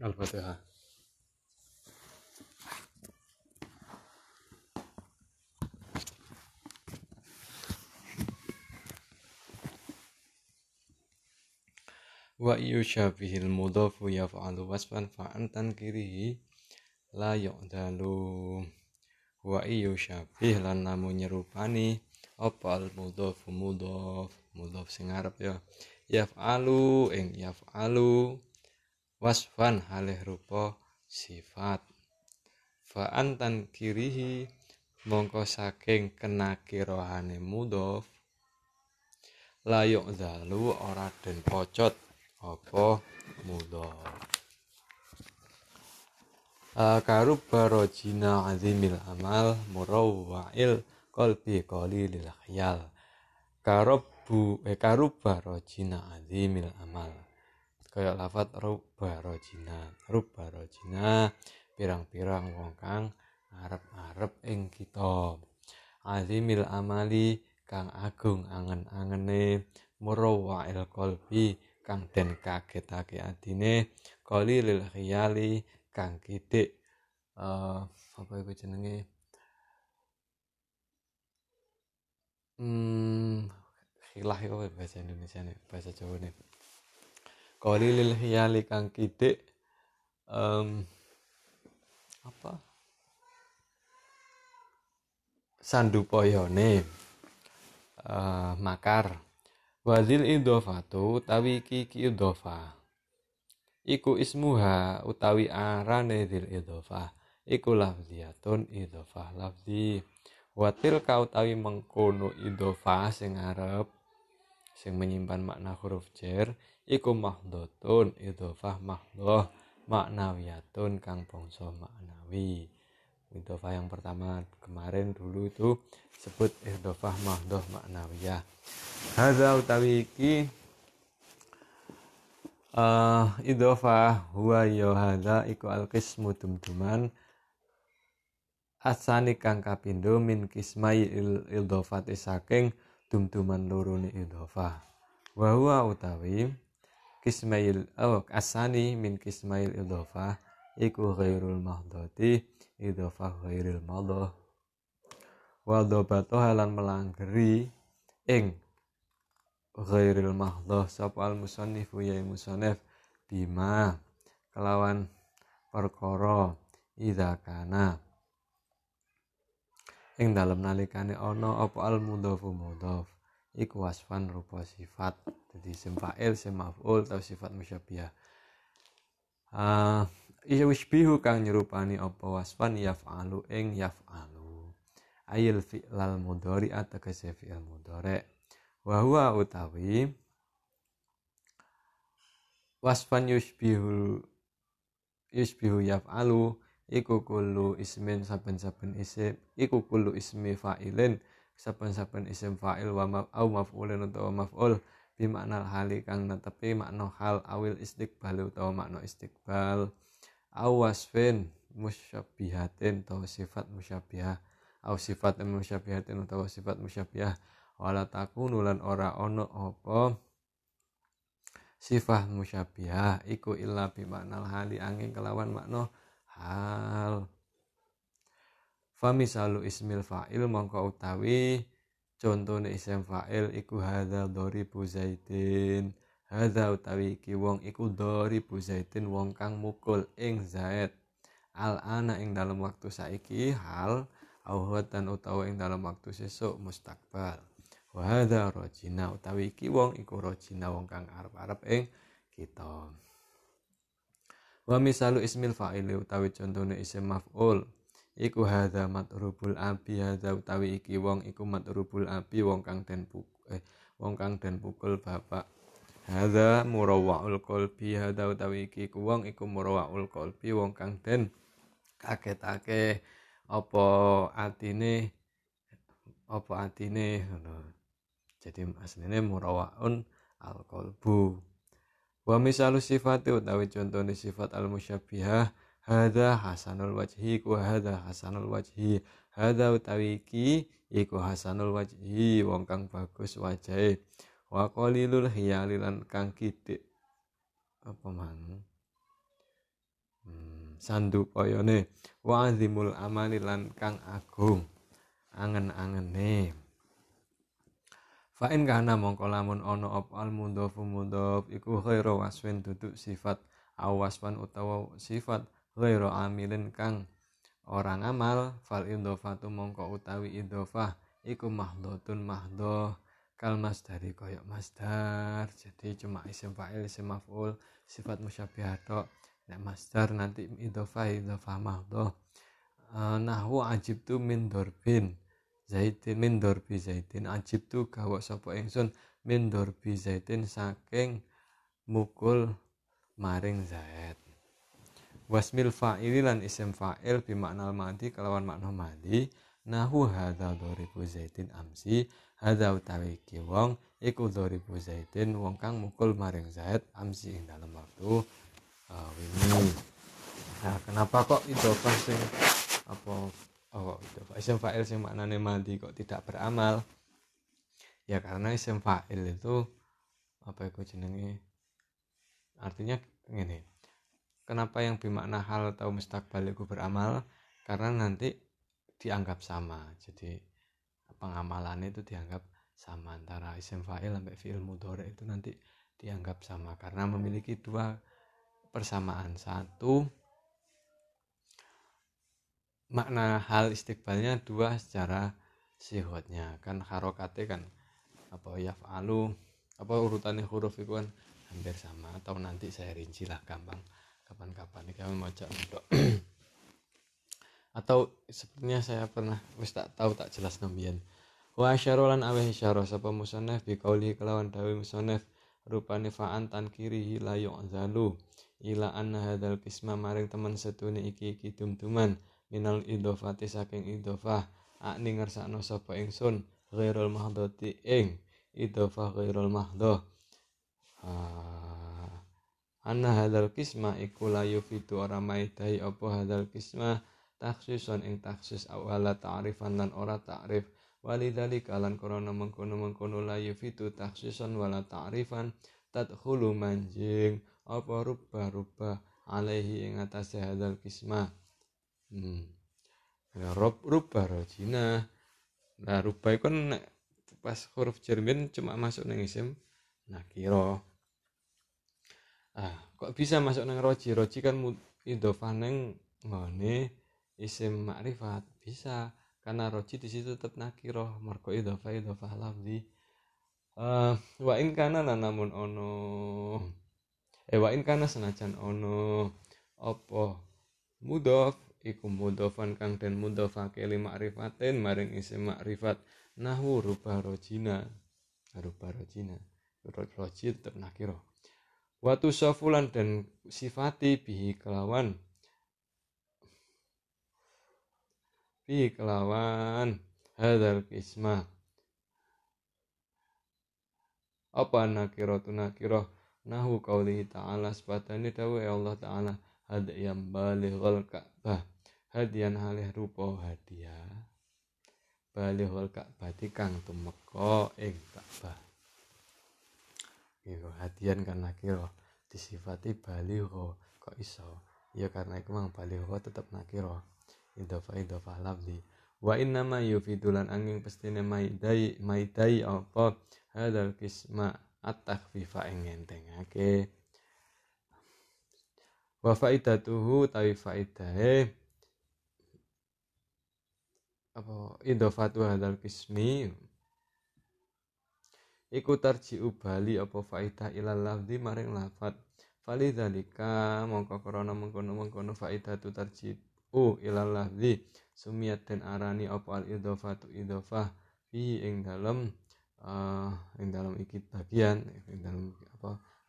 Al-Fatihah. Wa yusyabihil mudhafu yaf'alu wasfan fa'an tankirihi la yu'dalu. Wa yusyabih lan lamun nyerupani apa al-mudhafu mudhaf sing arep ya yaf'alu ing yaf'alu wasfan halih rupa sifat fa'an tankirihi mongko saking kenakirohane mudhaf la yu'dalu ora den pocot apa mudhaf karub barojina azimil amal murawwa'il qalbi qalilil khayal karub barojina azimil amal kaya lafat rubarojina pirang-pirang wong kang arep-arep ing kita azimil amali kang agung angen-angene murawwa'il qalbi kang den kagetake atine qalilil khayali kang kitik apa iku jenenge khilah iku bahasa Indonesia nih bahasa Jawa nih qalilil khayali kang kitik apa sandupayane makar wazil idhofatu tawi kiki idhofah iku ismuha utawi arane dzil idhofah iku lafziyatun idhofah lafzi watil ka utawi mengkono idhofah sing arep sing menyimpan makna huruf jer iku mahdhotun idhofah mahdhoh maknawiyatun kang bangsa maknawi. Idhofah yang pertama kemarin dulu itu sebut idhofah mahdhoh maknawiyah. Hadza utawi iki idhofah huwa ya hadza iku al-qismu dumduman asani kang kapindo min kismai idhofati saking dumduman lorone idhofah wa huwa utawi kismail asani min kismail idhofah iku ghairul mahdhati idhofah ghairil madhah wa dhobatu halan melanggeri ing ghairil mahdhah sapa al-musannifu ya musannif bima kelawan perkara idza kana ing dalem nalikane ana apa al-mudhafu mudhaf iku wasfan rupa sifat dadi isim fa'il isim maf'ul atau sifat musyabbihah yushbihu kang nyerupani apa wasfan yaf'alu ing yaf'alu ayil fi'lal mudhari atakase fi'il mudhari wa huwa utawi wasfan yushbihu yaf'alu iku kullu ismin saben-saben isim iku kullu ismi fa'ilin saben-saben isim fa'il wa maf'ulin utawa maf'ul bi makna hali kang netepi makna hal awil istiqbal utawa makna istiqbal aw wasfin musyabbihatin utawa sifat musyabbihah aw sifat musyabbihatin utawa sifat musyabbihah wala takunu lan ora ono apa sifah musyabbihah iku illa bi makna hali angin kelawan makna hal famisalu ismil fa'il mongko utawi contone isim fa'il iku hadza dharibu zaidin hadza utawi iki wong iku dharibu zaidin wong kang mukul ing zaid al ana ing dalam waktu saiki hal awhatan utawa ing dalam waktu sesuk mustakbal wa hadza rajina utawi iki wong iku rajina wong kang arep-arep ing kita wa misalu ismil fa'il utawi contone isim maf'ul iku hadza matrubul abi hadza utawi iki wong iku matrubul abi wong kang den pukul bapak hadza murawwaul qalbi hadza utawi iki wong iku murawwaul qalbi wong kang den kagetake apa atine ngono. Jadi asline murawaun al-qalbu. Wa misalu sifati utawi contone sifat al-musyabbihah hadza hasanul wajhi ku hadza hasanul wajhi hadza utawi iki iku hasanul wajhi wong kang bagus wajahe wa qalilul khiyali lan kang kitik apa mang sandupayane wa azimul amali lan kang agung angen-angene. Fa in kana mongko lamun ana apa al mudhofu mudhof iku khairu waswin duduk sifat awaswan utawa sifat khairu amilin kang orang amal fal idhofatu mongko utawi idhofah iku mahdhotun mahdhoh kal masdari koyok masdar. Jadi cuma isim fa'il, isim maf'ul, sifat musyabbihah tok. Nek masdar nanti idhofah mahdhoh. Nahwu ajibtu min dorbin Zaidin, min dorbi Zaidin. Ajibtu gawok sapa ingsun min dorbi Zaidin saking mukul maring Zaid. Wasmil fa'ili lan isim fa'il bimakna al-madi kelawan makna madi. Nahwu hadza doribu Zaidin amsi. Hadza utawi iki wong iku doribu Zaidin wong kang mukul maring Zaid amsi ing dalam waktu wingi. Nah, kenapa kok idhofah sing isim fa'il sing maknane mati kok tidak beramal? Ya karena isim fa'il itu jenenge artinya ngene. Kenapa yang bermakna hal atau mustaqbal iku beramal? Karena nanti dianggap sama. Jadi pengamalannya itu dianggap sama antara isim fa'il sampai fi'il mudhari itu nanti dianggap sama karena memiliki dua persamaan. Satu makna hal istiqbalnya, dua secara sihotnya kan harokate kan yaf'alu urutannya huruf itu kan hampir sama, atau nanti saya rinci lah gampang kapan-kapan ini kami mau cek untuk atau sepertinya saya pernah wis tak tahu tak jelas nambian. Wa asyara lan aweh isyara sapa musannaf bi qauli kelawan dawe musannaf rupane fa'an tan kirihi la yu'zalu ila anna hadzal qisma maring teman setune iki dumduman minal idhofati saking idhofah akni ngersakno sapa ingsun ghairul mahdhoti ing idhofah ghairul mahdhoh anna hadzal qisma iku la yufitu ora maidai apa hadzal qisma takhsisun ing takhsis awala ta'rifan lan ora ta'rif walidzalika lan korona mengkono-mengkono la yufitu takhsisun wala ta'rifan tadkhulu manjing apa rubah-rubah alaihi ing atas hadzal qisma rubah rojina. Nah rubah itu kan pas huruf jermin cuma masuk nang isim nakiro. Kok bisa masuk nang roji kan idhofah nang ngene isim makrifat bisa karena roji di situ tetap nakiroh merko idhofah lafzi. Wa in kana senajan ono apa mudhof iku mudhofan kang den mudhofake li makrifatin maring isim makrifat nahwu rubah rojina roji tetap nakiroh. Wa tusafulan dan sifati bihi kelawan hadzal qisma apa nakiratu nakirah nahwu qauli ta'ala sepadane dawuh Allah ta'ala hadiyam balighul ka'bah hadiyan halih rupa hadiah balighul ka'bah kang tumeka ing ka'bah iku hadiyan kan nakirah disifati baligho kok iso ya karena iku mang baligho tetep nakirah idhofah lafzi. Wa inna ma yufidulan angin pestine maidai apa hadzal qisma at-takhfifa ing ngentengake. Wa faidatuhu tawi faidahe idhofatu hadzal qismi iku tarji'u bali apa faidah ilal lafzi maring lafat falidzalika mongko krana mengkono-mengkono faidatu tarji ilal lafzi sumiyat dan arani apa al idhofatu idhofah fi ing dalam iki bagian ing dalam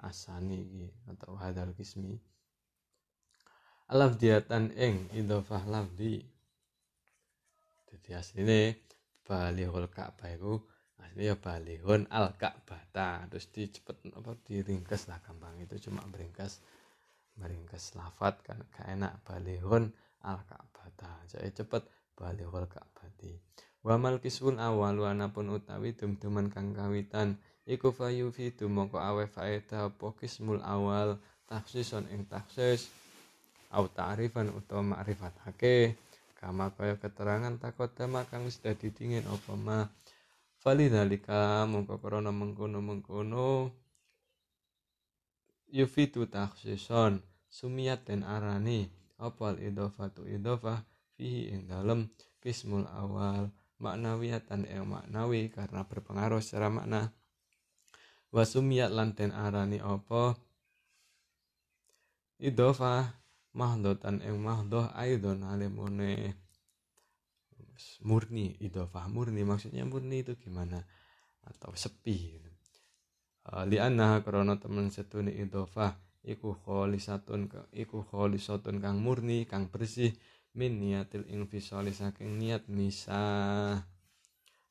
asani iki atau hadzal qismi lafdiyatan ing idhofah lafzi. Dadi asline balighul ka'bah iku asline ya balighun al ka'bah ta terus dicepet diringkas lah gampang itu cuma meringkas lafat kan gak enak balighun al-ka'bata jadi cepet balighul ka'bati. Wa mal kisun awal wanapun utawi dumduman kang kawitan iku fayufidu moko awe faedah apa kismul awal takhsisun ing takhsis au ta'rifan utawa ma'rifatake kama kaya keterangan takodama kang wis dadi dingin apa ma falidzalika mongko krana mengkono-mengkono yufitu takhsisan sumiyat den arani apa idhofatu idhofah fihi ing dalem ismul awal maknawiyatan maknawi karena berpengaruh secara makna wasumiyat lan den arani apa idhofah mahdotan ing mahdoh aidon alimune murni idhofah murni maksudnya murni itu gimana atau sepi li'anna krono temen setune idhofah iku kholisatun kang murni kang bersih min niatil infisali saking niat misah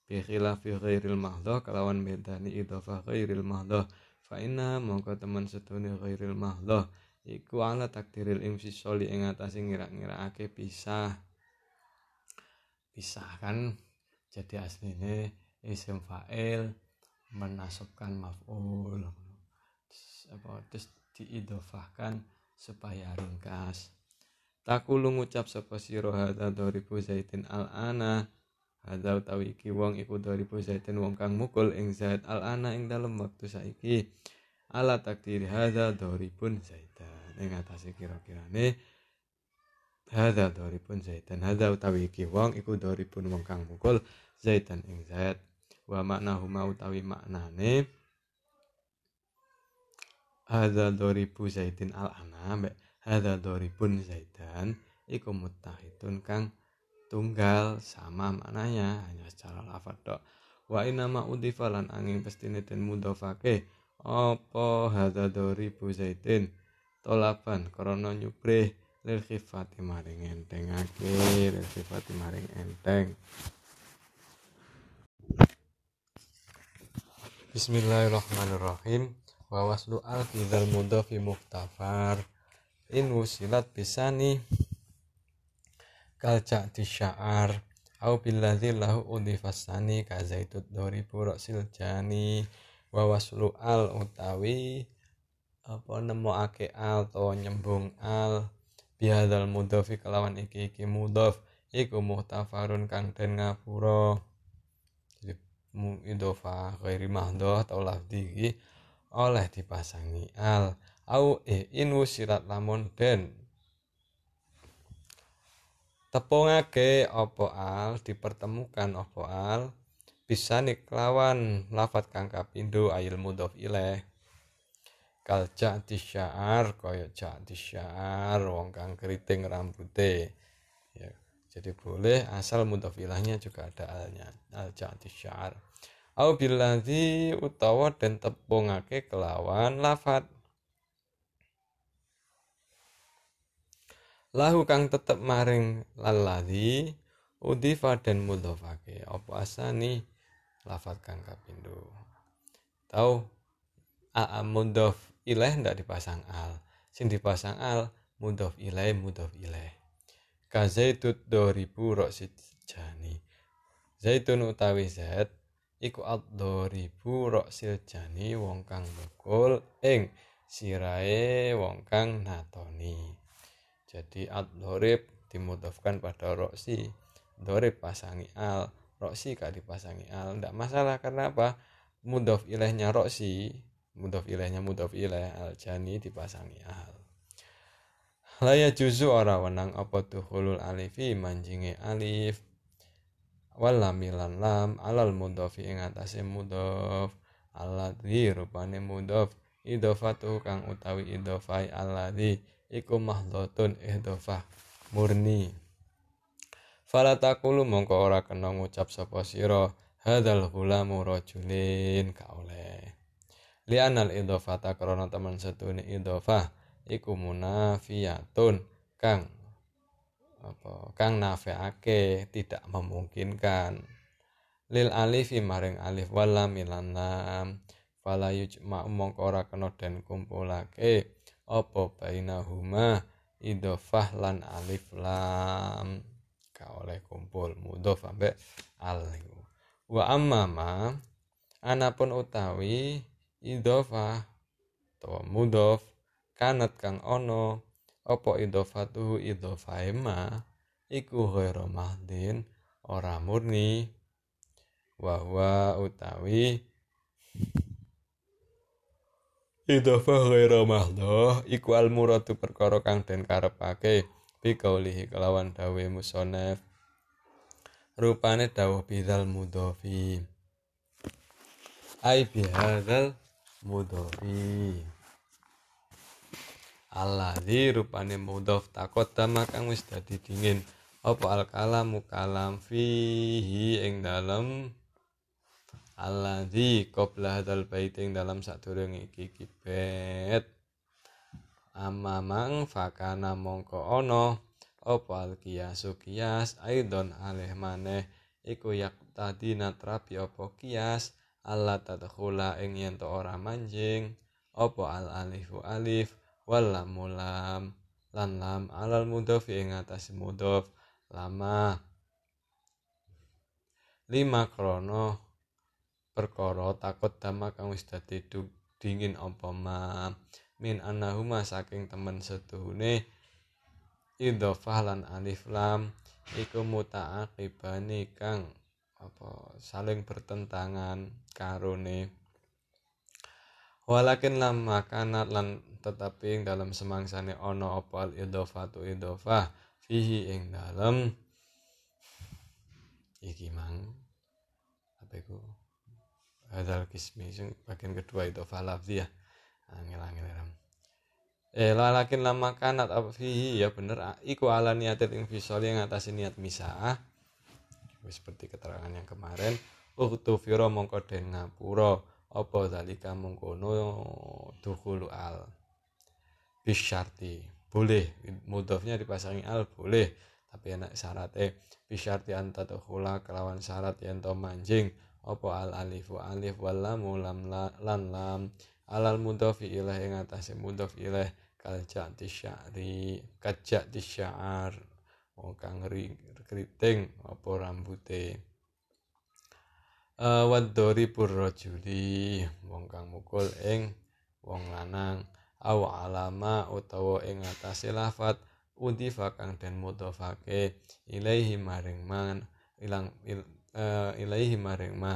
bi khilafi ghairil mahdoh kalawan bedani idhofah ghairil mahdoh fa inna mongko temen setune ghairil mahdoh iku ala takdiril infisoli ing atase ngira-ngiraake pisah pisah kan jadi asline isim fa'il menasabkan maf'ul apa terus diidhofahkan supaya ringkas takulu ngucap sapa sira hadza dharibu zaitin al-ana hadza utawi iki wong iku dharibu zaitin wong kang mukul ing zait al-ana ing dalem wektu saiki ala takdir hadza dhoribun zaitan ing atase kira-kirane hadza dhoribun zaitan hadza utawi iki wong iku dhoribun wong kang mukul zaitan ing zait wa maknahuma utawi maknane hadza dhoribu zaitin al-ana hadza dhoribun zaitan iku muttahidun kang tunggal sama maknanya hanya secara lafadz tok wa inna ma udhifalan angin pestine den mudhofake apa hadza dhoribu zaitin tolaban krana nyubrih lil khifati maring enteng akeh lil khifati maring enteng. Bismillahirrahmanirrahim wa waslu al-dzal mudhafi muktafar in wusilat bisani kalca di sya'ar au billazi lahu undifasani ka zaitut dhoribu rasil jani wa waslu al utawi apa nemokake al to nyembung al bihadzal mudhofi kelawan iki mudhof iku muhtafarun kang den ngapura jadi idhofah ghairi mahdhoh atau lafdzi iki oleh dipasangi al au in wusilat lamun den tepungake apa al dipertemukan apa al bisa niklawan lafat kang kapindo ayil mudhof ilaih kal ja'ti sya'ar kaya ja'ti sya'ar wong kang keriting rambute ya, jadi boleh asal mudhof ilahnya juga ada alnya al ja'ti sya'ar au billazi utawa den tepungake kelawan lafat lahu kang tetep maring lalladzi udhifa den mudhofake apa asani lafat kang kapindo tau a mudhof ilaih ndak dipasang al sing dipasang al mudhof ilaih ka zaitut dhoribu rasid jani zaitun utawi zait iku ad-dhoribu rasil jani wong kang mukul ing sirahe wong kang natoni jadi ad-dhorib dimudhofkan pada roksi dhorib pasangi al roksi gak dipasangi al ndak masalah karena apa mudhof ilaihnya roksi mudhof ilaih al-jani dipasangi al laya juzu ora wenang apa tuhulul alifi manjinge alif walam ilan lam alal mudhofi ing atase mudhof alladzi rupane mudhof idhofatu kang utawi idhofai alladzi iku mahdhotun idhofah murni fala taqulu mongko ora kena ngucap sapa sira hadzal ghulamu rajulin ka oleh li'anal idhofata krana temen setune idhofah iku munafiyatun kang apa kang nafeake tidak memungkinkan lil alifi maring alif walam lan lam fala yujma mongko ora kena den kumpulake apa bainahuma idhofah lan alif lam ka oleh kumpul mudhof ambek al wa amma ma anapun utawi idhofah to mudhof kanat kang ono Opo idhofatuhu idhofae ma iku ghairu mahdin ora murni, wa huwa utawi idhofah ghairu mahdhoh iku almuradu perkara kang den karepake bi kaulihi kelawan dawuhe musannaf rupane dawuh bidal mudhofi ai bihadzal mudhofi alladzi rupane mudhof taqaddama kang wis dadi dingin apa al-kalamu kalam fihi ing dalem alladzi qabla hadzal bait ing dalem sadurunge iki kibet amamang fakana mongko ana apa al-qiyasu qiyas aidon aleh maneh iku yaqtadi natrabi apa qiyas Allah tadkhula ing yen to ora manjing apa al alifu alif wal lamu lam lan lam alal mudhof ing atas mudhof lama lima krana perkara takut dama kang wis dadi dingin apa ma min annahuma saking temen setuhune idhofah lan alif lam iku mutaaqibani kang apa saling bertentangan karone walakin lamma kanat lan tetapi ing dalam semangsane ana apa al idhofatu idhofah fihi ing dalam iki mang apa iku hadal kismi sing bagian kedua idhofah lafzi ya angel-angel walakin lamma kanat apa fihi ya bener iku ala niatin ing fisali ing atas niat misaah seperti keterangan yang kemarin uktufiro mongko den ngapura apa zalika mongkono dukhulu al bisyarti boleh mudhofnya dipasangi al boleh tapi enak syaratnya bisyarti anta dukhula kelawan syarat yang to manjing apa al alifu alif wal lamu lam lan lam alal mudhofi ilaih ing atase mudhof ilaih kaljati sya'ri kajati sya'ar kang keriting apa rambute waddori burrajuli wong kang mukul ing wong lanang au alama utawa ing atase lafat udhifa kang den mudhofake ilaihi maring man ilang ilaihi maring ma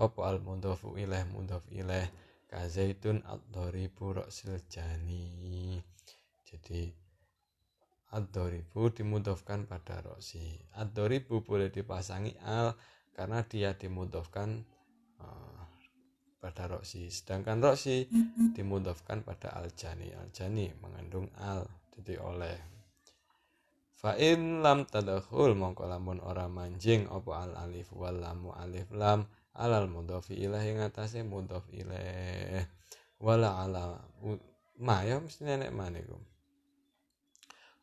apa al mudhofu ilaih mudhof ilaih ka zaitun addori burrasil jani jadi ad-dharibu dimudhofkan pada roksi ad-dharibu boleh dipasangi al karena dia dimudhofkan pada roksi sedangkan roksi dimudhofkan pada al-jani mengandung al jadi oleh fa'in lam tadkhul mongko lamun ora manjing apa al-alif wal lamu alif lam alal mudhofi ilaih ngatasi mudhof ilaih wala ala ma ya mesti nenek manikum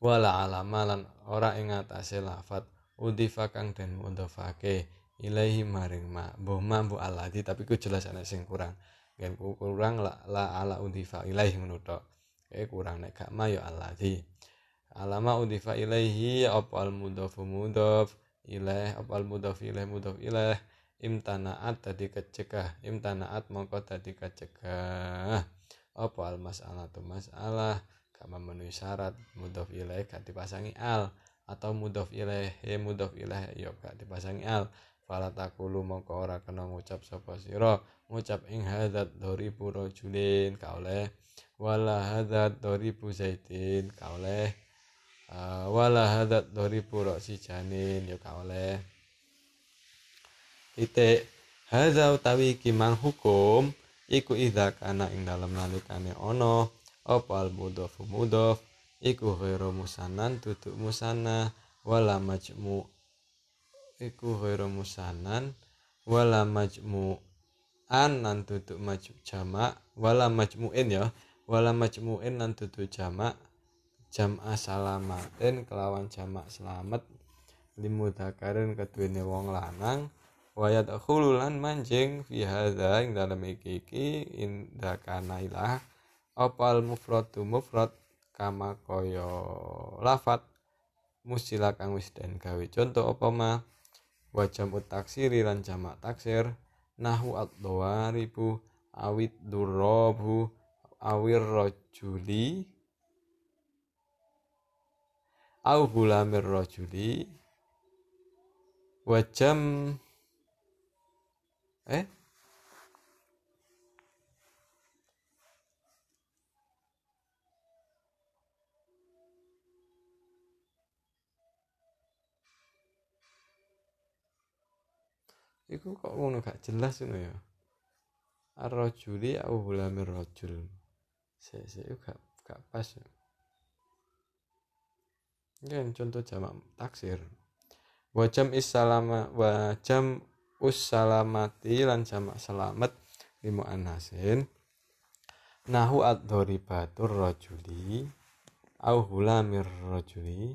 wala alama lan ora ing atase lafat udhifa kang den mudhofake ilaihi maring ma mbuh mambu aladi tapi ku jelas ana sing kurang yen kurang la ala udhifa ilaihi ngono tok kurang nek gak ma ya aladi alama udhifa ilaihi apa al mudhofu mudhof ilaih apa al mudhofi ilaih mudhof ilaih imtanaat tadi kecegah imtanaat mongko tadi kecegah apa al mas'alatu mas'alah memenuhi syarat mudhof ilaih gak dipasangi al atau mudhof ilaih ya gak dipasangi al fala taqulu mongko ora kena ngucap sapa sira ngucap ing hadzat dharibu rajulin ka oleh wala hadzat dharibu zaidin ka oleh wala hadzat dharibu ra'si janin ya ka oleh titik hadza utawi iki mang hukum iku idza kana ing dalem nalikane ana apa al-mudhofu mudhof iku ghairu musannan dudu musanna wala majmu iku ghairu musannan wala majmu an lan dudu majmu jamak wala majmuin ya wala majmuin lan dudu jamak jam'a salamatin kelawan jamak selamat limudzakarin keduwene wong lanang wayat khululan manjing fi hadza ing dalem iki inda kana ilah opal mufradu mufrad kama kaya lafat musila kang wis den gawe contoh apa ma wa jamu taksiri lan jamak taksir nahwu ad-dharibu awid durabu awir rajuli au gulamir rajuli wajam Iku kok ngono gak jelas ngono ya. Ar-rajuli au gulamir rajul. Sik gak pas. Ya. Ini contoh jamak taksir. Wajam is-salama wajam us-salamati lan jamak selamat limu anasin. Nahu ad-dharibatur rajuli au gulamir rajuli.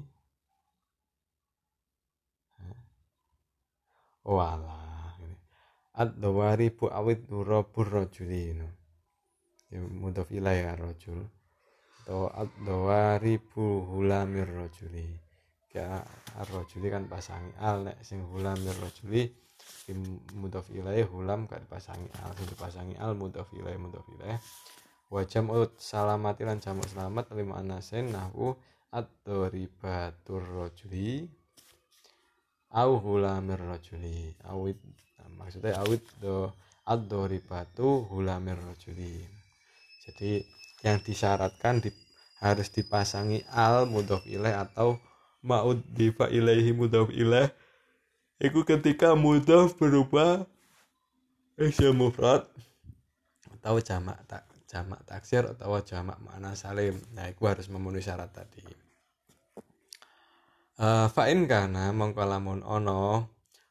Wala ad-dawaribu awid durabur rajuli no. Ya mudhaf ilaihi rajul. Atau ad-dawaribu hulamir rajuli. Ya ar-rajuli kan pasangi al nek sing hulamir rajuli mudhaf ilaihi hulam kan pasangi al. Sing dipasangi al mudhaf ilaihi mudhaf ilaihi. Wa jam'u salamati lan jamu selamat lima anasin nahu ad-dawaribatur rajuli au hulamir rajuli awid maksudnya awid do ad-doribatu hulamir rajuli. Jadi yang disyaratkan harus dipasangi al mudhaf ilaih atau ma'ud difa ilaihi mudhaf ilaih itu ketika mudhaf berupa isim mufrad atau jamak taksir atau jamak ma'na salim. Nah itu harus memenuhi syarat tadi. Fa'in kana mongko lamun ana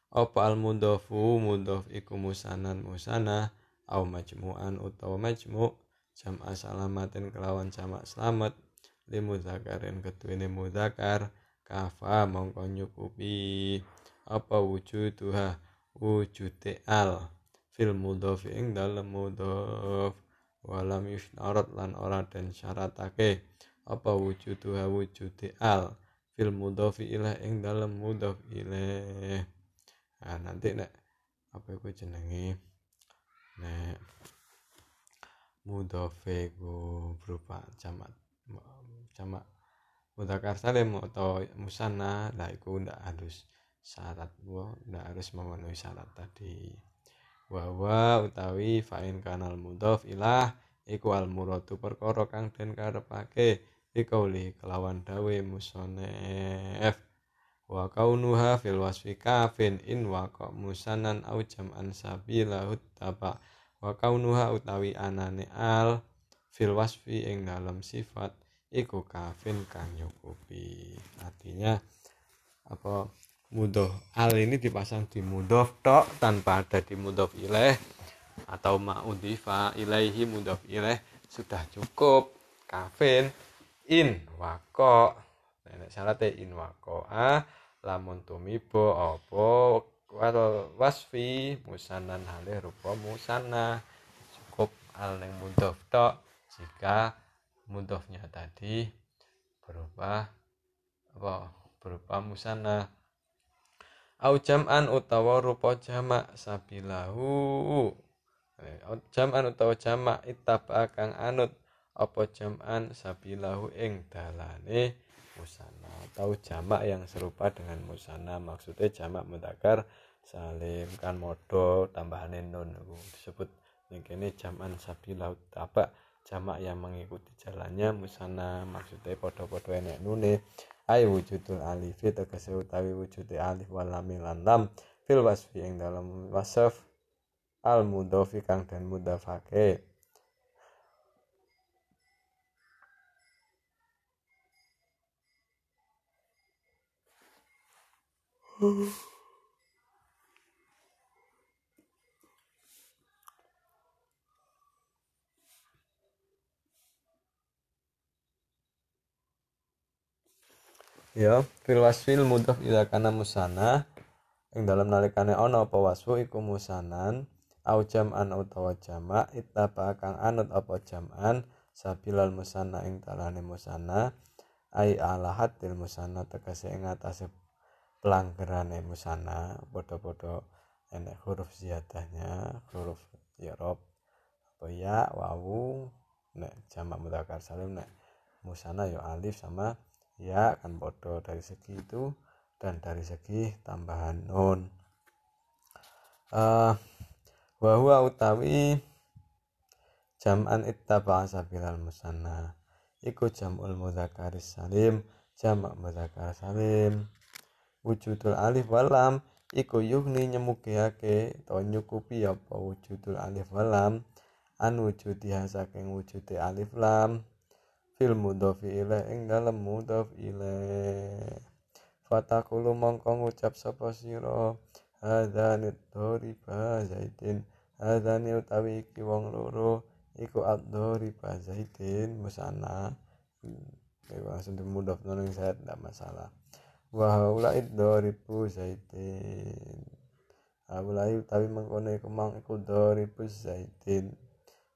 apa al mudhafu mudhaf iku musanan musanah au majmu'an utawa majmu' jam'a salamatin kelawan jamak selamat li mudzakarin keduwene mudzakar kafa mongko nyukupi apa wujuduha wujude al fil mudhaf ing dalem mudhaf walam yushtarat lan ora den syaratake apa wujuduha wujude al fil mudhafi ilah ing dalem mudhaf ilaih. Nah nanti nek apa iku jenenge nek mudhafe iku berupa jamak mudzakkar salim atau musanna la iku ndak harus syarat wa ndak harus memenuhi syarat tadi. Wa wa utawi fa'in kanal mudhaf ilah iku al muradu perkara kang den karepake dikauli kelawan dawe musonef wa kaunuha fil wasfi kafin in waqa musanan au jam'an sabila huttaba wa kaunuha utawi anane al fil wasfi ing dalam sifat iku kafin kang nyukupi. Artinya apa mudhof al ini dipasang di mudhof tok tanpa ada di mudhof ilaih atau ma'udhifa ilaihi mudhof ilaih sudah cukup kafin in wako nek syaratnya in wako lamun tumibo apa wasfi musanan halih rupa musanna cukup al ning mudhof tok jika mudhofnya tadi berupa apa berupa musanna au jam'an utawa rupa jamak sabilahu jam'an utawa jamak ittaba kang anut apa jam'an sabilahu ing dalane musanna atau jamak yang serupa dengan musanna maksudnya jamak mudzakkar salim kan modho tambahane nun disebut ngene jam'an sabilahu tabak jamak yang mengikuti jalannya musanna maksudnya padha-padha enek nune ay wujudul alif tegese utawi wujude alif wal lam lan lam fil wasfi ing dalam wasf al mudhofi kang den mudhafake ya fil wasfil mudhaf ila kana musanna ing dalem nalikane ana apa wasfu iku musanan au jam'an utawa jamak ittaba kang anut apa jam'an sabilal musanna ing dalane musanna ai ala hatil musanna tegese ing atase pelanggarane musana podo-podo enek huruf ziyadahnya huruf i'rab apa ya wawu nek jamak mudzakkar salim nek musana ya alif sama ya akan podo dari segi itu dan dari segi tambahan nun. Wa huwa utawi jam'an ittaba'a sabilal musanna iku jam'ul mudzakari salim, jamak mudzakkar salim. Wujudul alif wal lam iku yughni nyemugihake to nyukupi apa wujudul alif wal lam an wujudiha saking wujude alif lam fil mudhofi ilaih ing dalem mudhof ilaih. Fatakulu mongko ngucap sapa sira hadani dhoriba zaidin, hadani utawi iki wong loro iku ad-dhoriba zaidin musanna langsung dimudhof nang zaid ndak masalah. Wa haula ad-dhoribu zaidin, haula'i utawi mengkono iku mang iku dhoribu zaidin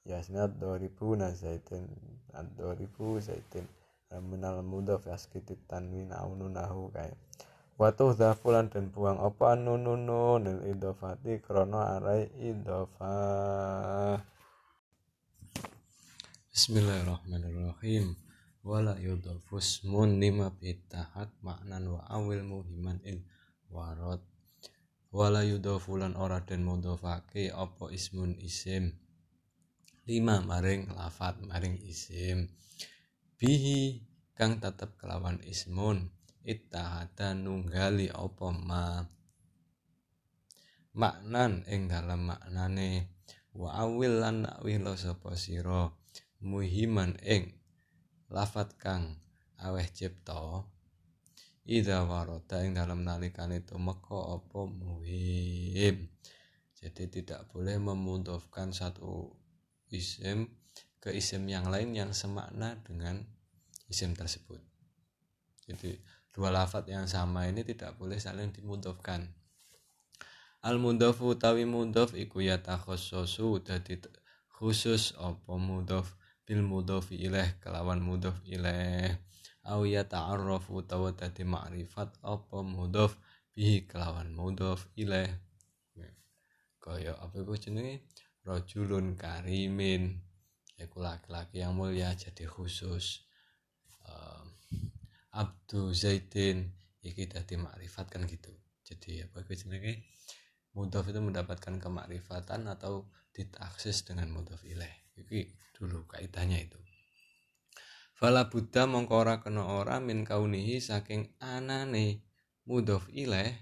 ya sini ad-dhoribu na zaidin ad-dhoribu zaidin minal mudhof yaskiti tanwin aununahu kaya watuh zafulan dan buang apa nununun nil idhofati krono arai idhofah. Bismillahirrahmanirrahim. Wala yudhofus mun lima bitahat maknan wa awil muhiman in warot. Wala yudhofulan ora dan mudhofake apa ismun isim lima maring lafad maring isim bihi kang tetep kelawan ismun ittahada nunggali apa ma maknan ing dalem maknane wa awil lan wila sapa sira muhiman ing lafat kang aweh cipta idza warada ing dalem nalikane tumeka apa muhim. Jadi tidak boleh memudhofkan satu isim ke isim yang lain yang semakna dengan isim tersebut. Jadi dua lafadz yang sama ini tidak boleh saling dimudhofkan. Al-mudhofu utawi mudhof iku yatakhassasu dadi khusus apa mudhof bil mudhofi ilaih kelawan mudhof ilaih au yata'arrafu utawa dadi ma'rifat apa mudhof bihi kelawan mudhof ilaih. Kaya apa iku jenenge rajulun karimin iku laki-laki yang mulia jadi khusus. Abdu Zaidin iki dadi makrifat kan gitu. Jadi apa iki jenenge mudhof itu mendapatkan kemakrifatan atau ditaksis dengan mudhof ilaih. Iki dulu kaidahnya itu. Fala buddha mongko ora kena ora min kaunihi saking anane mudhof ilaih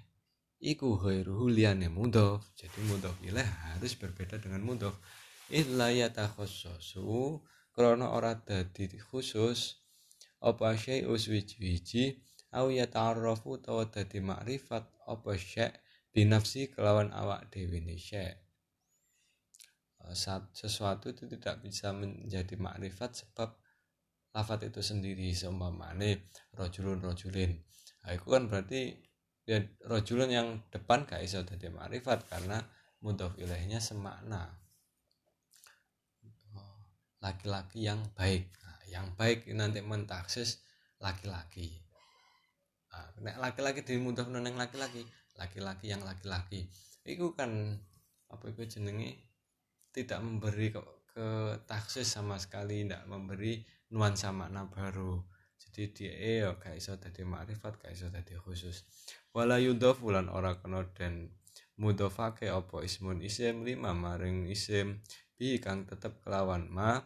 iku ghairuhu liyane mudhof. Jadi mudhof ilaih harus berbeda dengan mudhof. Illa yatakhassasu krana ora dadi khusus apa syai uswiji-wiji au yata'arrafu tawa dadi makrifat apa syai binafsi kelawan awak dhewe ne syai. Sesuatu itu tidak bisa menjadi makrifat sebab lafaz itu sendiri. Seumpamane rajulun itu kan berarti ya, rajulun yang depan gak iso dadi makrifat karena mudhof ilaihnya semakna laki-laki yang baik. Yang baik nanti mentaksis laki-laki. Nek laki-laki dimudhofno nang laki-laki, laki-laki yang laki-laki. Iku kan apa iku jenenge tidak memberi ke taksis sama sekali, tidak memberi nuansa makna baru. Jadi dia ya gak iso dadi makrifat, gak iso dadi khusus. Wala yudhof lan ora kena den mudhofake apa ismun isim lima maring isim bi kang tetep kelawan ma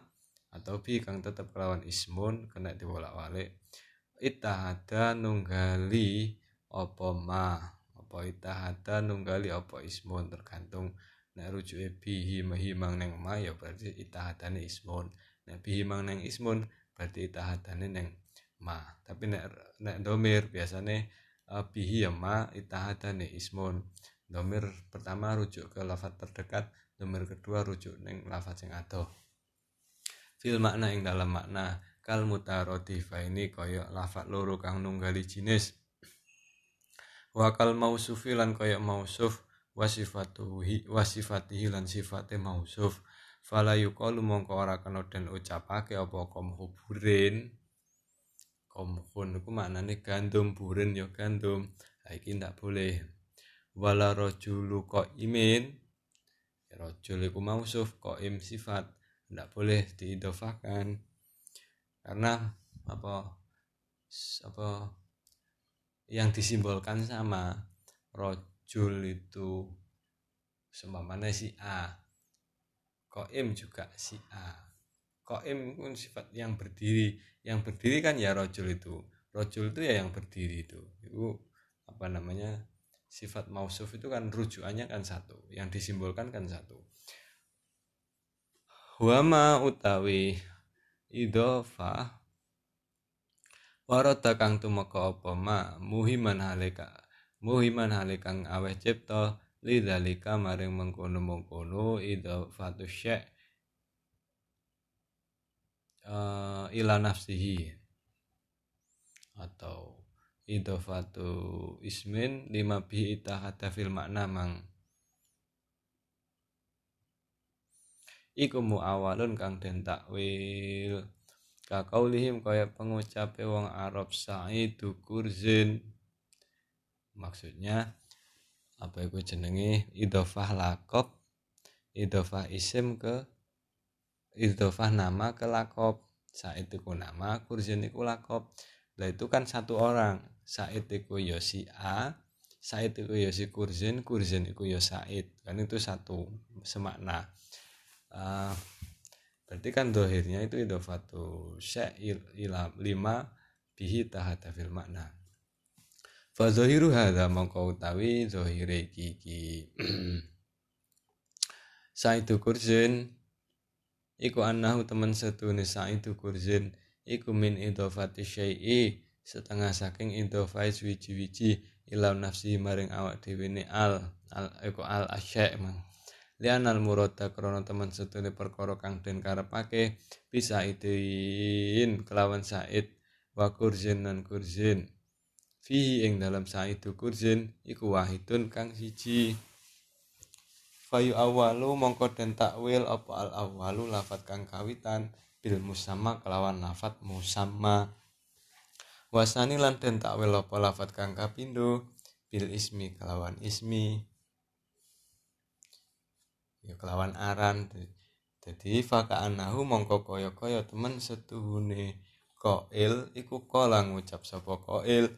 atau bi kang tetep kelawan ismun kena diwolak-walik ittahada nunggali apa ma apa ittahada nunggali apa ismun tergantung nek rujuke bihi mahimang neng ma ya berarti ittahadane ismun, nek bihi mang neng ismun berarti ittahadane neng ma. Tapi nek domir biasane bihi ya ma ittahadane ismun. Domir pertama rujuk ke lafaz terdekat, domir kedua rujuk neng lafaz sing adoh fil makna ing dalam makna kal mutarodhifa ini koyok lafat loro kang nunggali jinis wakal mausufi lan koyok mausuf wasifatihi lan sifate mausuf. Fala yuqalu mongko ora kena den ucapake apa komhu burin komhun iku maknane gandum, burin ya gandum. Nah, iki ndak boleh. Wala rajulu qaimin rajul iku mausuf qaim sifat tidak boleh diidhofahkan karena apa apa yang disimbolkan sama rojul itu seumpamanya si A, qaim juga si A. Qaim pun sifat yang berdiri. Yang berdiri kan ya rojul itu. Rojul itu ya yang berdiri itu. Itu apa namanya, sifat mausuf itu kan rujukannya kan satu, yang disimbolkan kan satu. Wama utawi idhofah warata kang tumeka apa ma muhiman halekang aweh cipta lidzalika maring mengkono-mengkono idhofatu syai ila nafsihi atau idhofatu ismin lima bihi tahata fil makna mang iku muawalun kang den takwil kakaulihim kaya pengucape wong Arab Sa'idu Kurzin. Maksudnya apa iku jenenge idhofah lakob, idhofah isim ke idhofah nama ke lakob. Sa'id iku nama, Kurzin iku lakob. Lah itu kan satu orang. Sa'id iku ya si A, Sa'id iku ya si Kurzin, Kurzin iku ya Sa'id. Kan itu satu semakna. Berarti kan dohirnya itu idhofatu syai' ila lima bihi tahata fil makna. Fa zahiru hadza mongko utawi zahire iki Sa'idu Kurzin iku annahu temen setune Sa'idu Kurzin iku min idhofati syai'i setengah saking idhofai suwi-wiji ila nafsi maring awak dhewe ne al asya' man lian al-murata krono teman setune perkara kang den karepake bisa idin kelawan Sa'id wa Kurzin nan Kurzin fihi ing dalam Sa'idu Kurzin iku wahidun kang siji. Fayu awalu mongko den takwil apa al-awalu lafat kang kawitan bil musamma kelawan lafat musamma wasani lan den takwil apa lafat kang kapindho bil ismi kelawan ismi ya kelawan aran. Jadi faka'anahu mongko kaya-kaya temen setuhune qail iku kala ngucap sapa qail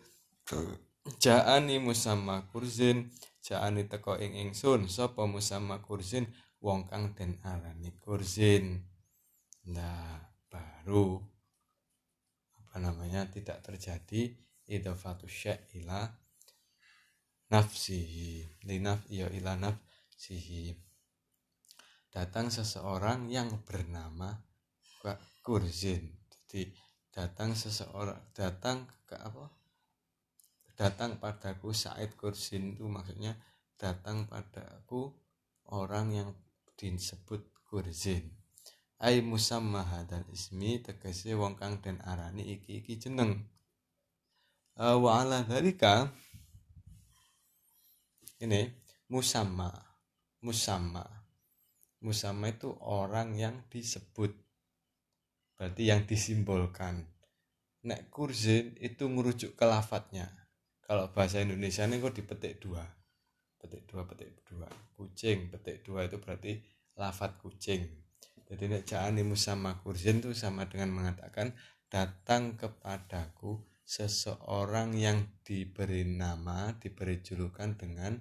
ja'ani musamma Kurzin ja'ani teko ing ingsun sapa musamma Kurzin wong kang den arani Kurzin. Nah baru apa namanya tidak terjadi idhofatu syai' ila nafsihi linaf ya ila nafsihi. Datang seseorang yang bernama Kurzin. Jadi datang ke apa? Datang padaku Sa'id Kurzin itu maksudnya datang padaku orang yang disebut Kurzin. Ai musamma hadzal ismi tegese wong kang den arani iki jeneng. Wa ala dzalika ini musamma itu orang yang disebut, berarti yang disimbolkan. Nek Kurzin itu merujuk ke lafadznya. Kalau bahasa Indonesia ini kok dipetik dua, petik dua. Kucing petik dua itu berarti lafadz kucing. Jadi nek ja'ani musamma Kurzin itu sama dengan mengatakan datang kepadaku seseorang yang diberi nama, diberi julukan dengan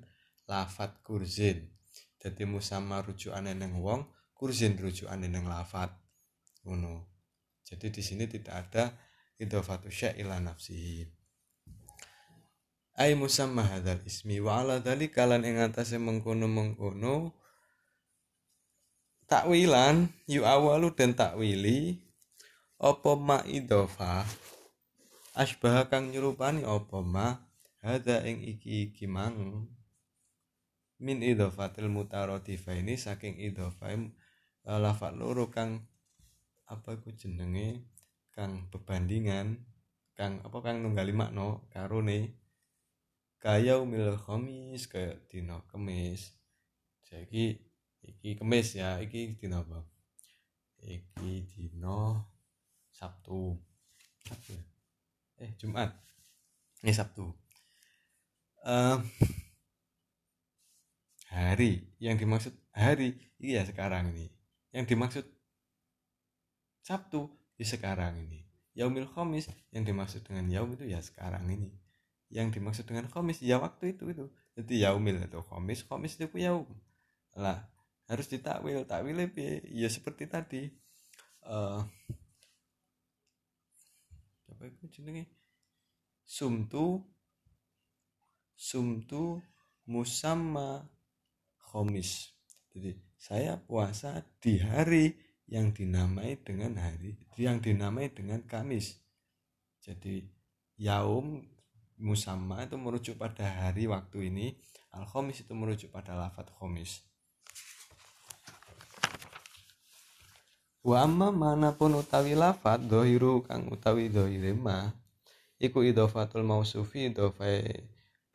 lafadz Kurzin. Dadi musamma rujukane ning wong, Kurzin rujukane ning lafadz. Ngono. Jadi di sini tidak ada idhofatu syai' ila nafsihi. Ai musamma hadzal ismi wa ala dzalika lan ing atase mengkono-mengkono takwilan yu awalu den takwili apa ma idhofah asbah kang nyerupani apa ma hadza ing iki-iki mang min idhofatil mutarotifa ini saking idhofai lafat loro kang apa iku jenenge kang bebandingan kang apa kang nunggali makna karone kaya umil khamis kaya dina kemis. Jadi iki kemis ya, iki dina apa? Iki dina Sabtu. Jumat. Ini Sabtu. Hari yang dimaksud hari iya sekarang ini, yang dimaksud Sabtu di sekarang ini, yaumil khomis, yang dimaksud dengan yaum itu ya sekarang ini, yang dimaksud dengan khomis ya waktu itu. Jadi yaumil atau khomis itu yaum lah, harus ditakwil. Takwilnya ya seperti tadi apa itu jenenge sumtu musamma khomis. Jadi saya puasa di hari yang dinamai dengan Kamis. Jadi yaum musamma itu merujuk pada hari waktu ini, al-khomis itu merujuk pada lafadz khomis. Wa amma manapun utawi lafadz dhahiru kang utawi dhahire ma iku idhofatul mausufi idhofai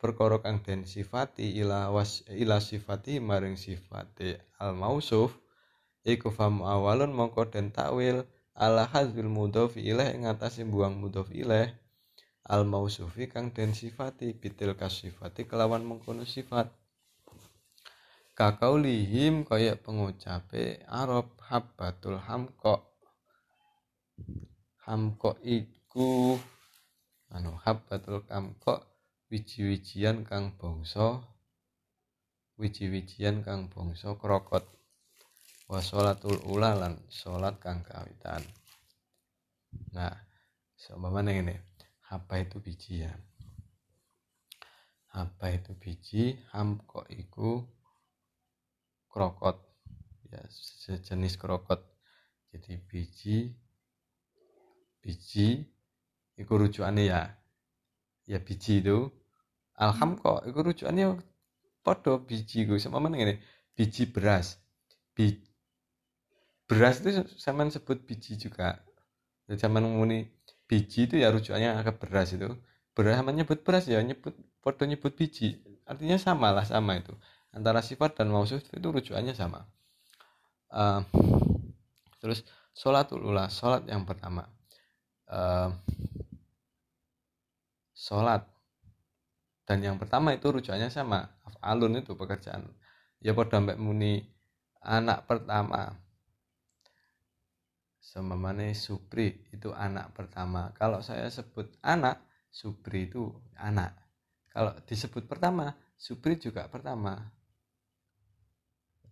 perkara kang den sifati ila sifati maring sifati al mausuf iku fam awalun mongko den takwil ala hazbil mudhofi ilaih ing atase buang mudhof ilaih al mausufi kang den sifati bitil kasifati kelawan mengkono sifat kakaulihim kaya pengucape Arab habbatul hamko iku habbatul hamko wiji-wijian kang bangsa krokot wa sholatul ula lan sholat kang kawitan. Nah seumpamane ngene, apa itu biji hamko iku krokot ya, sejenis krokot. Jadi biji iku rujukannya ya biji itu alhamko iku rujukannya padha biji iku sama ngene, biji beras. Beras itu sampean sebut biji juga. Jadi sampean ngomongin biji itu ya rujukannya ke beras itu. Beras sampean nyebut beras ya padha nyebut biji. Artinya sama itu. Antara sifat dan mausuf itu rujukannya sama. Terus sholatul ula, sholat yang pertama. Sholat dan yang pertama itu rujukannya sama. Af'alun itu pekerjaan. Ya padha mbek muni anak pertama. Semamane Supri itu anak pertama. Kalau saya sebut anak, Supri itu anak. Kalau disebut pertama, Supri juga pertama.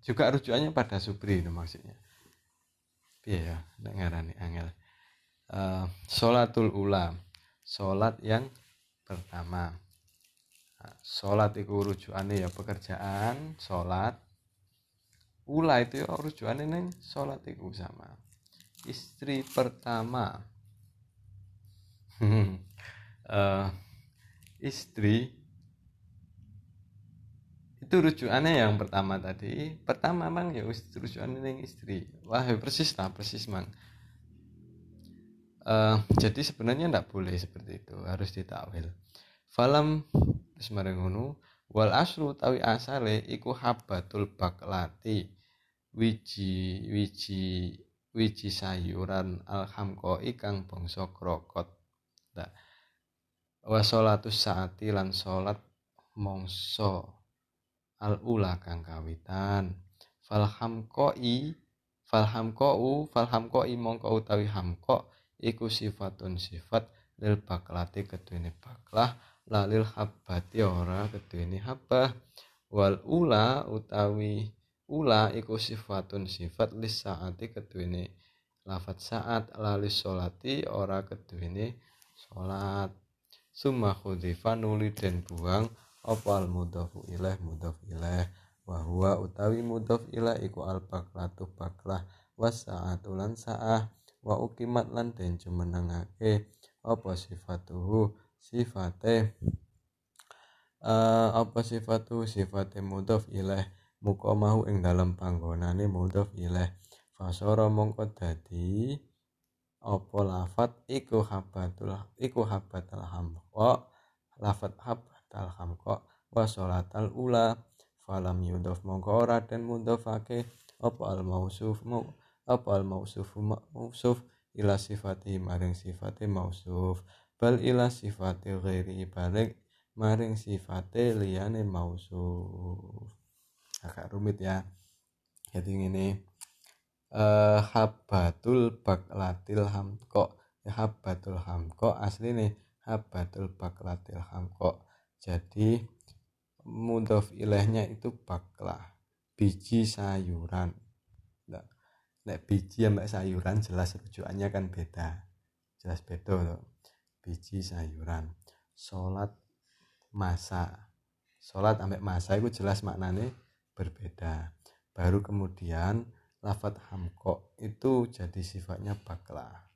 Juga rujukannya pada Supri itu maksudnya. Piye ya nek ngarani angel. Sholatul ula, sholat yang pertama. Nah, sholat itu rujukannya ya pekerjaan, sholat. Ula itu ya rujukannya neng sholat itu sama. Istri pertama. Istri itu rujukannya yang pertama tadi. Pertama mang ya rujukannya yang istri. Wah persis mang. Jadi sebenarnya tidak boleh seperti itu, harus ditakwil. Falam ismarengunu wal asru tawi asale iku habatul baklati wiji sayuran alhamko ikang bangsa krokot. Nah, wa sholatus saati lan sholat mongso al-ula kang kawitan. Falhamko'i mongko utawi hamko iku sifatun sifat lil baklati keduene baklah la lil habbati ora keduene habbah. Wal ula utawi ula iku sifatun sifat lis saati keduene lafat saat la lis sholati ora keduene sholat. Summa khudzifa nuli den buang opal mudhafu ilaih mudhaf ilaih wa huwa utawi mudhaf ilaih iku al baklatu baklah was saatu lan saah wa uqimat lan den jumenengake apa sifatuhu sifate mudhaf ilaih muqamahu ing dalem panggonane mudhaf ilaih fasara mongko dadi apa lafat iku habatul hamqa lafat hab talhamqa wa sholatal ula falam yudhaf mongko ora den mudhafake apa al mausuf ila sifati maring sifate mausuf bal ila sifati ghairi balik maring sifate liyane mausuf. Agak rumit ya. Jadi ngene habatul baklatil hamqa habatul hamko asli nih habatul baklatil hamko. Jadi mudhof ilaihnya itu baklah, biji sayuran. Nek biji ambek sayuran jelas rujukannya kan beda. Jelas beda loh. Biji sayuran. Salat masa. Salat ambek masa itu jelas maknane berbeda. Baru kemudian lafaz hamko itu jadi sifatnya baklah.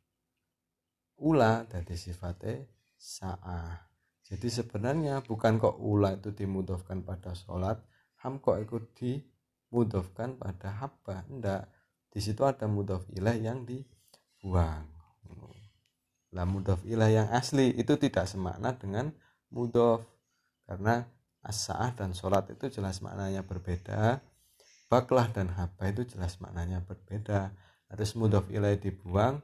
Ula jadi sifatnya sa'ah. Jadi sebenarnya bukan kok ula itu dimudhofkan pada sholat, hamko itu dimudhofkan pada habba. Enggak, di situ ada mudhof ilah yang dibuang. Lah mudhof ilah yang asli itu tidak semakna dengan mudhof, karena as-sa'ah dan sholat itu jelas maknanya berbeda, baklah dan habba itu jelas maknanya berbeda. Terus mudhof ilah dibuang,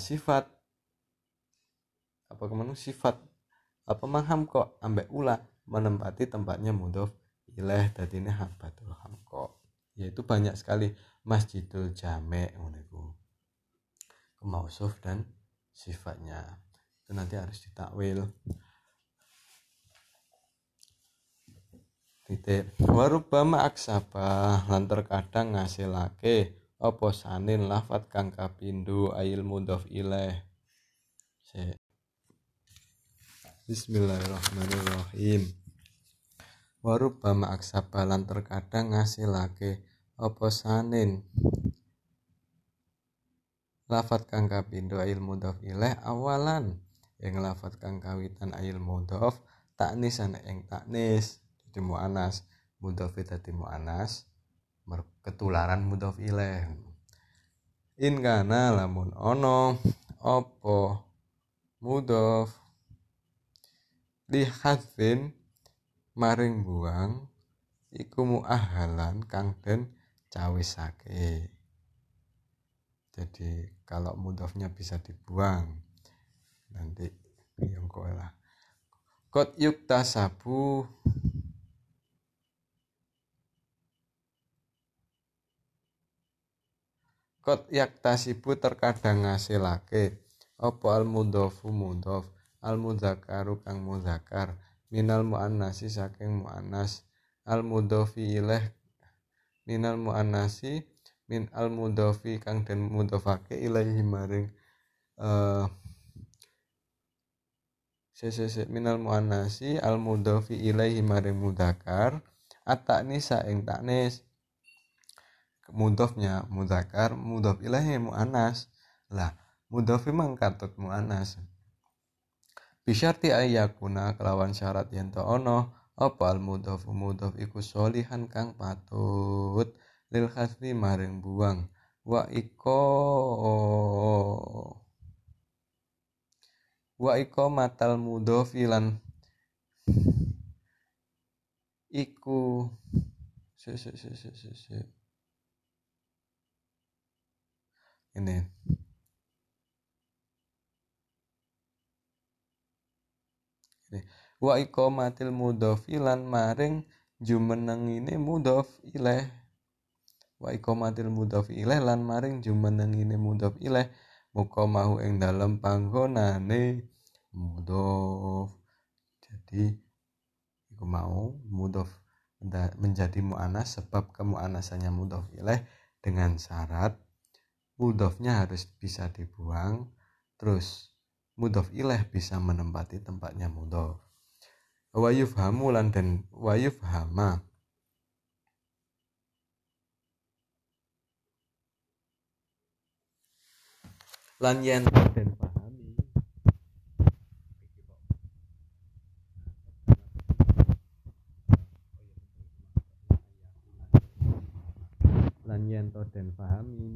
sifat apa kemana sifat apa menghamko ambek ula menempati tempatnya mudhof ilaih dadine habatul hamko. Yaitu banyak sekali masjidul jame' ngono mausuf dan sifatnya. Itu nanti harus ditakwil. Titik warubama aksabah lan terkadang ngasilake apa sanin lafat kang kapindho ail mudhof ilaih. Bismillahirrahmanirrahim. Warubama aksabalan terkadang ngasilake apa sanin lafat kang kapindho ail mudhof ilaih awalan yang lafat kang kawitan ail mudhof taknisan ing taknis dadi muannas mudhof dadi muannas ketularan mudhof ilaih in kana lamun ana apa mudhof lihadzin maring buang iku muahalan kang den cawisake. Jadi kalau mudhofnya bisa dibuang nanti yang kowe lah qad yuktasabu qad yaktasibu terkadang ngasilake apa al mudhofu mudhof al-mudzakaru kang mudzakar minal muannasi saking muannas al-mudhofi ilaih minal muannasi min al-mudhofi kang den mudhofake ilaihi maring minal muannasi al-mudhofi ilaihi maring mudzakar at-ta'nis saing ta'nis mudhofnya mudzakar mudhof ilaihi muannas. Lah mudhofi mangkatut muannas bisyarti ayyakuna kelawan syarat yen ta ana apa al mudhof mudhof iku sholihan kang patut lil khasmi maring buang wa iko matal mudhof lan iku ini wa iqomatil mudhofi lan maring jumenengine mudhof ilaih wa iqomatil mudhofi ilaih lan maring jumenengine mudhof ilaih muqamahu ing dalem panggonane mudhof. Jadi iku mau mudhof menjadi muannas sebab kemuannasannya mudhof ilaih dengan syarat mudhofnya harus bisa dibuang, terus mudhof ilaih bisa menempati tempatnya mudhof. Wa yufhamu lan den wa yufhama lan yen den pahami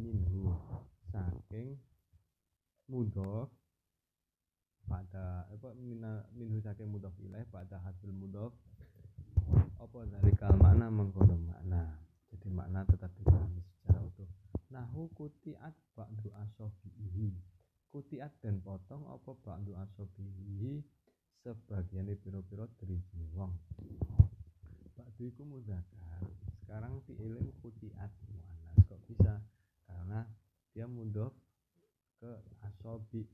minhu saking mudhof pada minhu saking mudhof ilaih pada hasil mudhof apa zalikal makna mengkono makna. Jadi makna tetap dipahami secara utuh. Nahu kutiat ba'du ashabihi kutiat dan potong apa ba'du ashabihi sebagian pira-pira driji wong ba'du iku mudzakar sekarang fi'ilin kutiat muannas kok bisa karena dia mudhof ke ashabi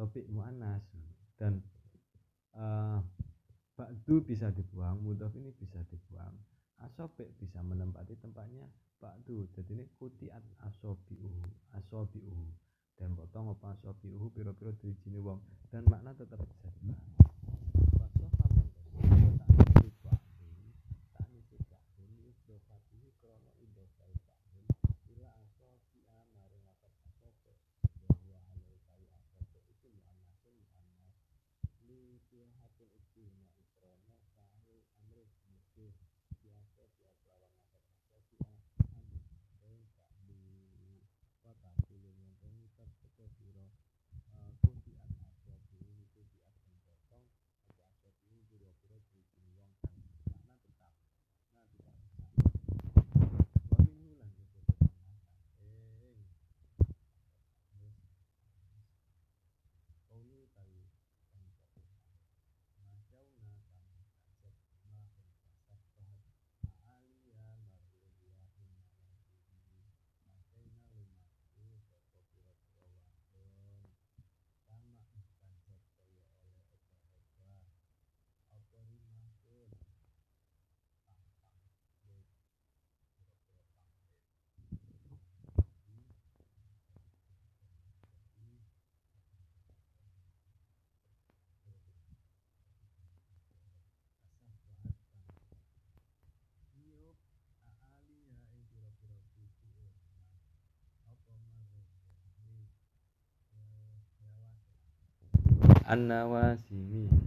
Topik mu'annas dan ba'du bisa dibuang, mudhof ini bisa dibuang, asobik bisa menempati tempatnya ba'du. Jadi ini kutiat asobiuhu, asobiuhu dan potong apa asobiuhu piro-piro dirijini wong dan makna tetap jadi An-Nawasimi.